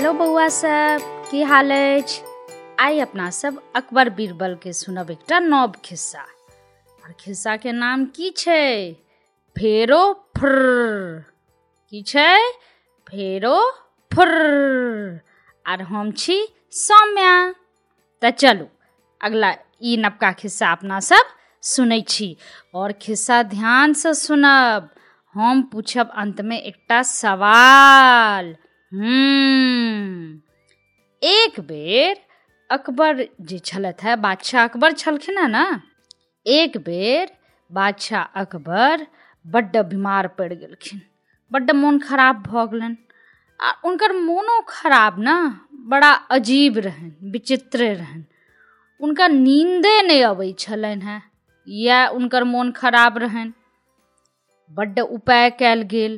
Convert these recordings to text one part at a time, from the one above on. Hello बौआ सब, की हाल अछि। आइ अपना सब अकबर बीरबल के सुनब एकटा नव खिस्सा। और खिस्सा के नाम की छै? फेरो फुर्र। की छै? फेरो फुर्र। और हम छी सौम्या। त चलू अगला ई नवका खिस्सा अपना सब सुनै छी। और खिस्सा ध्यान से सुनब। हम पूछब अंत में एकटा सवाल। एक बेर अकबर जे छलथि है, बादशाह अकबर छलखिन है ना। एक बेर बादशाह अकबर बड्ड बीमार पड़ि गेलखिन। बड्ड मोन खराब भऽ गेलनि। आ हुनकर मोनो खराब न बड़ा अजीब रहनि, विचित्र रहनि। हुनका नींदे नहि अबै छलनि है, या हुनकर मोन खराब रहनि। बड्ड उपाय कयल गेल,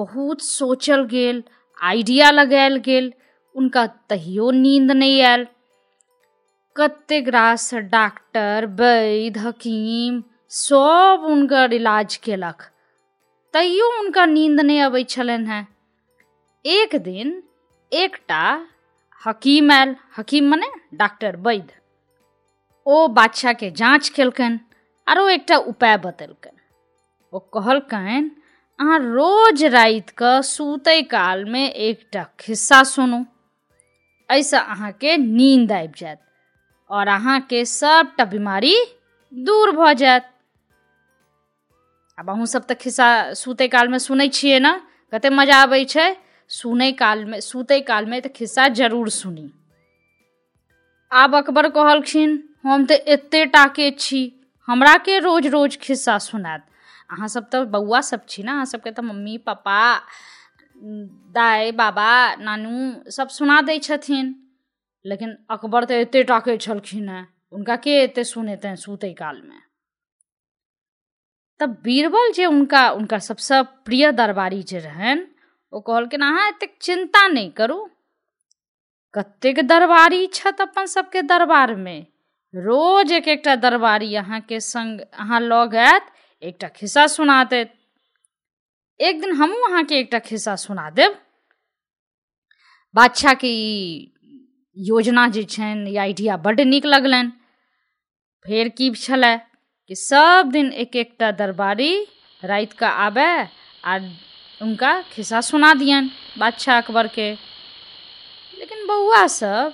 बहुत सोचल गेल, आइडिया लगायल गेल, उनका तहियो नींद नहीं आयल। कतेक रास डॉक्टर, वैद्य, हकीम सब उनकर इलाज केलक, तैयो उनका नींद नहीं अबै छलनि है। एक दिन एकटा हकीम आयल, हकीम मने डॉक्टर, वैद्य। ओ बादशाह के जाँच केलकनि आरो एकटा उपाय बतेलकनि। ओ कहलकनि, अहाँ रोज रात के सुतै काल में एकटा खिस्सा सुनू, ऐसे अहाँके नींद आबि जायत और अहाँके सबटा बीमारी दूर भऽ जायत। आब अहूँ सब तऽ खिस्सा सुतै काल में सुनै छियै न, कते मजा आबै छै। सुतै काल में तऽ खिस्सा जरूर सुनी। आब अकबर कहलखिन, हम तऽ एते टाके छी, हमरा के रोज रोज खिस्सा सुनायत। अहाँ सब तऽ बौआ सब छी न, अहाँ सबके तऽ मम्मी पापा दाइ बाबा नानू सब सुना दै छथिन। लेकिन अकबर तऽ एते टाकै छलखिन है, हुनका के एते सुनेतनि सुतै कालमे। तब बीरबल जे हुनकर सबसँ प्रिय दरबारी जे रहनि, ओ कहलखिन, अहाँ एतेक चिन्ता नहि करू, कतेक दरबारी छथि अपन सबके दरबारमे। रोज एक एकटा दरबारी अहाँके संग अहाँ लग आयत, एकटा खिस्सा सुना देत। एक दिन हमहूँ अहाँके एकटा खिस्सा सुना देब। बादशाह के योजना जे छनि, आइडिया बड्ड नीक लगलनि। फेर की छलै कि सब दिन एक एकटा दरबारी राति कऽ आबै आ हुनका खिस्सा सुना दियनि बादशाह अकबर के। लेकिन बौआ सब,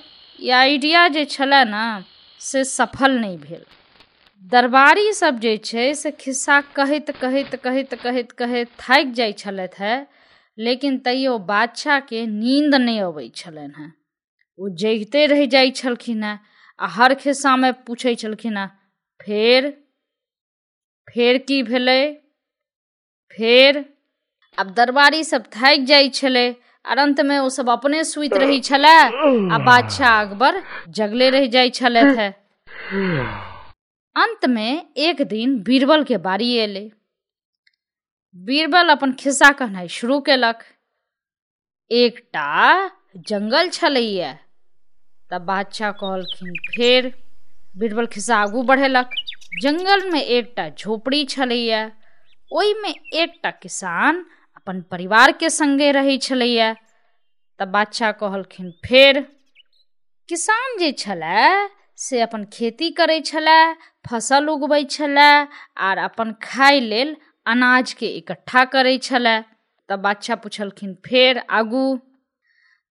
ई आइडिया जे छलै न से सफल नहि भेल। दरबारी सब जे छै से खिस्सा कहैत कहैत कहैत कहैत कहैत थाकि जाइ छलथि है। लेकिन तैयो बादशाह के नींद नहि अबै छलनि है। ओ जगिते रहि जाइ छलखिन है आ हर खिस्सामे पूछै छलखिन है, फेर की भेलै, फेर। आब दरबारी सब थाकि जाइ छलै और अंतमे ओ सब अपने सुति रहै छलै आ बादशाह अकबर जगले रहि जाइ छलथि है। अंत में एक दिन बीरबल के बारी एलै। बीरबल अपन खिस्सा कहनाइ शुरू केलक। एकटा जंगल छलैया। तब बादशाह कहलखिन, फेर। बीरबल खिस्सा आगू बढ़ेलक। जंगल में एकटा झोपड़ी छलैया। ओहिमे एकटा किसान अपन परिवार के संगे रहै छलैया। तब बादशाह कहलखिन, फेर। किसान जे छलै से अपन खेती करै छलै, फसल उगबै छलै आर अपन खाय लेल अनाजके इकट्ठा करै छलै। तब बादशाह पुछलखिन, फेर आगू।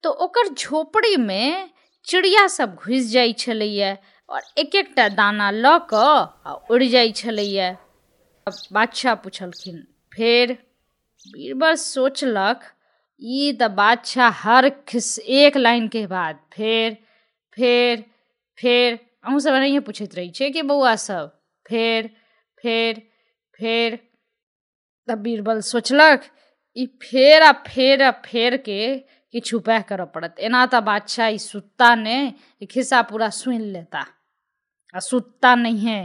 तो ओकर झोपड़ीमे चिड़िया सब घुसि जाइ छलैया और एक एकटा दाना लऽ कऽ आ उड़ि जाइ छलैया। बादशाह पुछलखिन, फेर। बीरबल सोचलक, ई तऽ बादशाह हर एक लाइनके बाद फेर। अहूँ सब एनाहिए पूछैत रहै छियै कि बौआ सब, फेर। तब बीरबल सोचलक, ई फेर के किछु उपाय करय पड़त। एना तऽ बादशाह ई सुत्ता ने, ई खिस्सा पूरा सुनि लेता आ सुत्ता नहिए।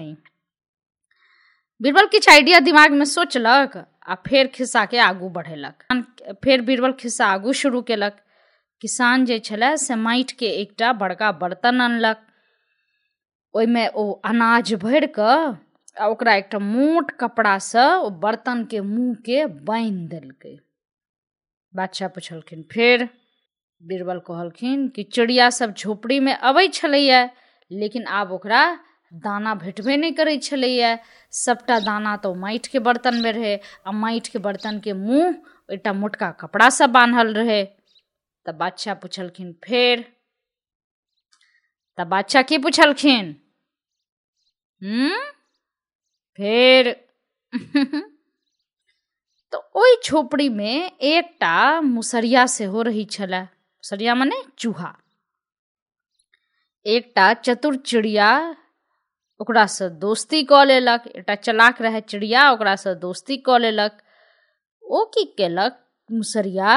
बीरबल किछु आइडिया दिमागमे सोचलक आ फेर खिस्साके आगू बढ़ेलक। फेर बीरबल खिस्सा आगू शुरू केलक। किसान जे छलै से माटिके एकटा बड़का बर्तन अनलक। ओहिमे ओ अनाज भरि कऽ आ ओकरा एकटा मोट कपड़ासँ ओ बर्तनके मुँहके बान्हि देलकै। बादशाह पुछलखिन, फेर। बीरबल कहलखिन कि चिड़िया सब झोपड़ी में अबै छलैए, लेकिन आब ओकरा दाना भेटबे नहि करै छलैए। सबटा दाना तऽ माटिके बर्तनमे रहै आ माटिके बर्तनके मुँह एकटा मोटका कपड़ासँ बान्हल रहै। तऽ बादशाह पुछलखिन फेर, तऽ बादशाह की पुछलखिन फेर तो ओहि झोपड़ी में एकटा मुसरिया सेहो रही छला। मुसरिया माने चूहा। एकटा चतुर चिड़िया ओकरा से दोस्ती कऽ लेलक। एकटा चलाक रहै चिड़िया, ओकरा से दोस्ती कऽ लेलक। ओ की केलक मुसरिया,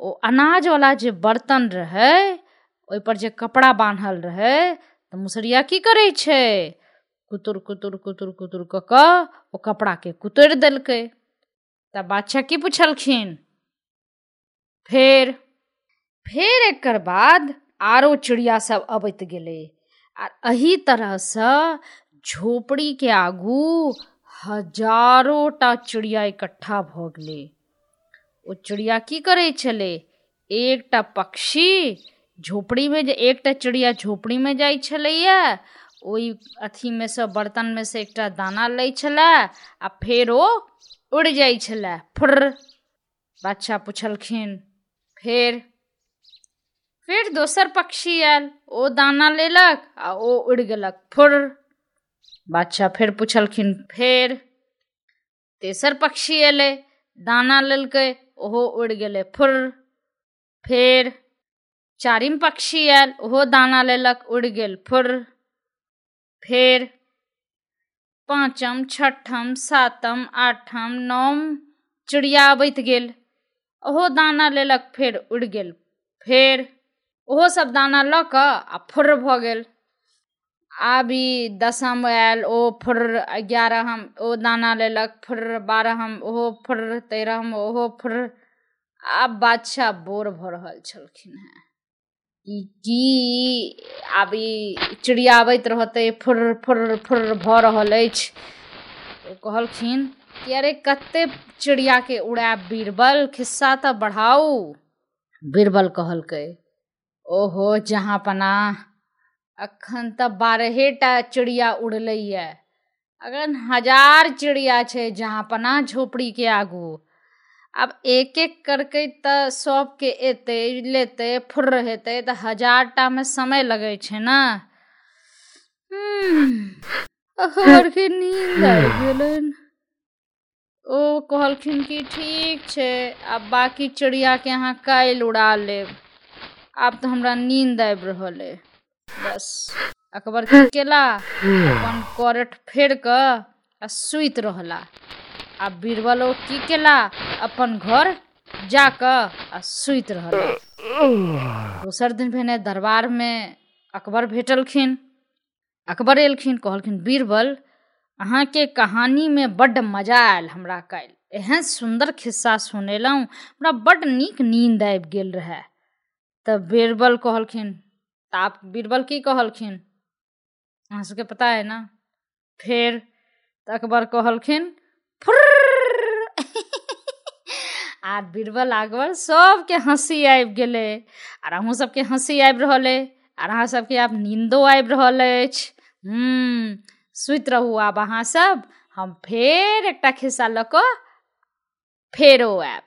ओ अनाज वाला जे बर्तन रहै ओहि पर जे कपड़ा बान्हल रहै, तऽ मुसरिया की करै छै, कुतुर कुतुर कुतुर कुतुर कऽ कऽ ओ कपड़ाके कुतरि देलकै। तब बादशाह की पुछलखिन फेर एकर बाद आरो चिड़िया सब अबैत गेलै। आर एही तरहसँ झोपड़ीके आगू हजारों टा चिड़िया इकट्ठा भऽ गेलै। ओ चिड़िया की करै छलै, एकटा पक्षी झोपड़ीमे जे एकटा चिड़िया झोपड़ीमे जाइ छलैए, ओहि अथीमे सँ बर्तनमे सँ एकटा दाना लै छलै आ फेर ओ उड़ि जाइ छलै फुर्र। बादशाह पुछलखिन फेर दोसर पक्षी आयल, ओ दाना लेलक आ ओ उड़ि गेलक फुर्र। बादशाह फेर पुछलखिन फेर तेसर पक्षी एलै, दाना लेलकै, ओहो उड़ि गेलै फुर्र। फेर चारिम पक्षी आयल, ओहो दाना लेलक, उड़ि गेल फुर्र। फेर पाँचम छठम सातम आठम नौम चिड़िया अबैत गेल, ओहो दाना लेलक फेर उड़ि गेल। फेर ओहो सब दाना लऽ कऽ आ फुर्र भऽ गेल। आब ई दसम आयल, ओ फुर्र। ग्यारहम ओ दाना लेलक फुर्र। बारहम ओहो फुर्र। तेरहम ओहो फुर्र। आब बादशाह बोर भऽ रहल छलखिन हेँ कि आब ई चिड़िया अबैत रहतै फुर्र फुर्र फुर्र भऽ रहल अछि। ओ कहलखिन कि अरे कते चिड़ियाके उड़ाएब बीरबल, खिस्सा तऽ बढ़ाउ। बीरबल कहलकै, ओहो जहाँ पना, अखन तऽ 12टा चिड़िया उड़लैए, अखन 1000 चिड़िया छै जहाँ पना झोपड़ीके आगू। अब एक एक करके तऽ सबके एते लेते फुर्र हेतै तऽ 1000टा में समय लगै छै ना। अकबरके नींद आबि गेलनि। ओ कहलखिन कि ठीक छै, आब बाकी चिड़ियाके अहाँ काल्हि उड़ा लेब, आब तऽ हमरा नींद आबि रहल अइ। बस अकबर की केला, अपन करठ फेर कऽ आ सुति रहला। आ बीरबलो की केला, अपन घर जाकऽ आ सुति रहल। दोसर दिन भेने दरबारमे अकबर भेटलखिन। अकबर एलखिन, कहलखिन बीरबल अहाँके कहानीमे बड्ड मजा आयल हमरा, काल्हि एहन सुन्दर खिस्सा सुनेलहुँ, हमरा बड्ड नीक नींद आबि गेल रहए। तऽ बीरबल कहलखिन, तऽ बीरबल की कहलखिन अहाँ सबके पता अइ ने। फेर तऽ अकबर कहलखिन आर बीरबल अकबर सबके हँसी आबि गेलै। आर अहूँ सबके हँसी आबि रहल अइ, आर अहाँ सबके आब नीन्दो आबि रहल अछि। सुति रहू आब अहाँ सब, हम फेर एकटा खिस्सा लऽ कऽ फेरो आयब।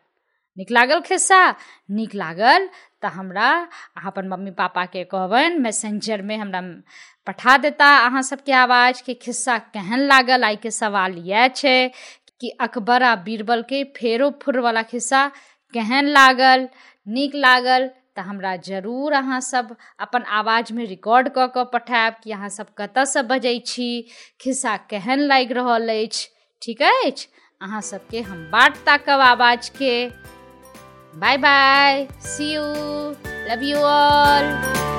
नीक लागल खिस्सा? नीक लागल तऽ हमरा अहाँ अपन मम्मी पापाके कहबनि मैसेंजरमे हमरा पठा देता अहाँ सबके आवाज कि खिस्सा केहन लागल। आइके सवाल इएह छै कि अकबर आ बीरबलके फेरो फुर्रवला खिस्सा केहन लागल? नीक लागल तऽ हमरा जरूर अहाँ सब अपन आवाजमे रिकॉर्ड कऽ कऽ पठाएब कि अहाँ सब कतऽसँ बजै छी, खिस्सा केहन लागि रहल अछि। ठीक अछि, अहाँ सबके हम बाट ताकब आवाजके। Bye bye, see you, love you all.